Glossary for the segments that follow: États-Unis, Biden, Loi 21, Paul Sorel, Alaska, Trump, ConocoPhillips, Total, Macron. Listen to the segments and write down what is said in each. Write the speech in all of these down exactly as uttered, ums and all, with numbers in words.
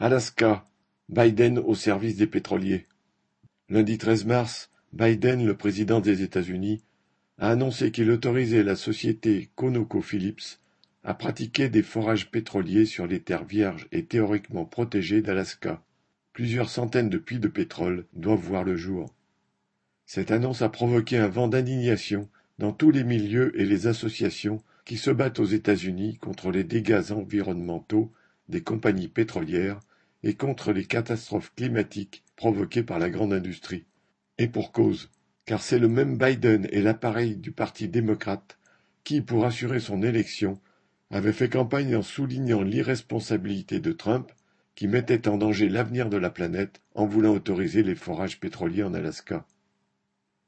Alaska, Biden au service des pétroliers. Lundi treize mars, Biden, le président des États-Unis, a annoncé qu'il autorisait la société ConocoPhillips à pratiquer des forages pétroliers sur les terres vierges et théoriquement protégées d'Alaska. Plusieurs centaines de puits de pétrole doivent voir le jour. Cette annonce a provoqué un vent d'indignation dans tous les milieux et les associations qui se battent aux États-Unis contre les dégâts environnementaux des compagnies pétrolières et contre les catastrophes climatiques provoquées par la grande industrie. Et pour cause, car c'est le même Biden et l'appareil du Parti démocrate qui, pour assurer son élection, avait fait campagne en soulignant l'irresponsabilité de Trump qui mettait en danger l'avenir de la planète en voulant autoriser les forages pétroliers en Alaska.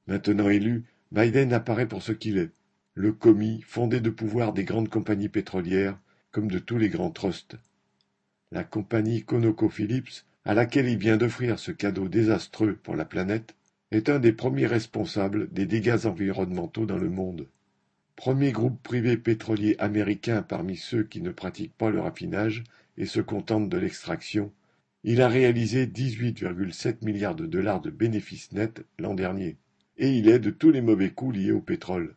Maintenant élu, Biden apparaît pour ce qu'il est, le commis fondé de pouvoir des grandes compagnies pétrolières comme de tous les grands trusts. La compagnie ConocoPhillips, à laquelle il vient d'offrir ce cadeau désastreux pour la planète, est un des premiers responsables des dégâts environnementaux dans le monde. Premier groupe privé pétrolier américain parmi ceux qui ne pratiquent pas le raffinage et se contentent de l'extraction, il a réalisé dix-huit virgule sept milliards de dollars de bénéfices nets l'an dernier, et il est de tous les mauvais coups liés au pétrole.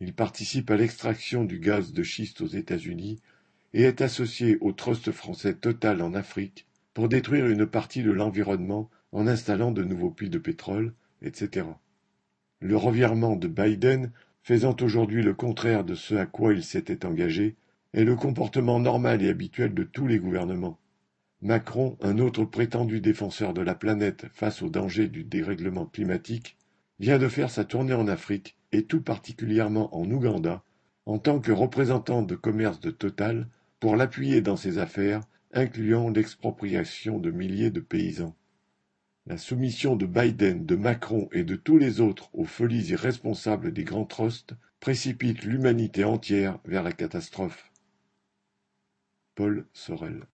Il participe à l'extraction du gaz de schiste aux États-Unis et est associé au trust français Total en Afrique pour détruire une partie de l'environnement en installant de nouveaux puits de pétrole, et cetera. Le revirement de Biden, faisant aujourd'hui le contraire de ce à quoi il s'était engagé, est le comportement normal et habituel de tous les gouvernements. Macron, un autre prétendu défenseur de la planète face au danger du dérèglement climatique, vient de faire sa tournée en Afrique, et tout particulièrement en Ouganda, en tant que représentant de commerce de Total, pour l'appuyer dans ses affaires, incluant l'expropriation de milliers de paysans. La soumission de Biden, de Macron et de tous les autres aux folies irresponsables des grands trusts précipite l'humanité entière vers la catastrophe. Paul Sorel.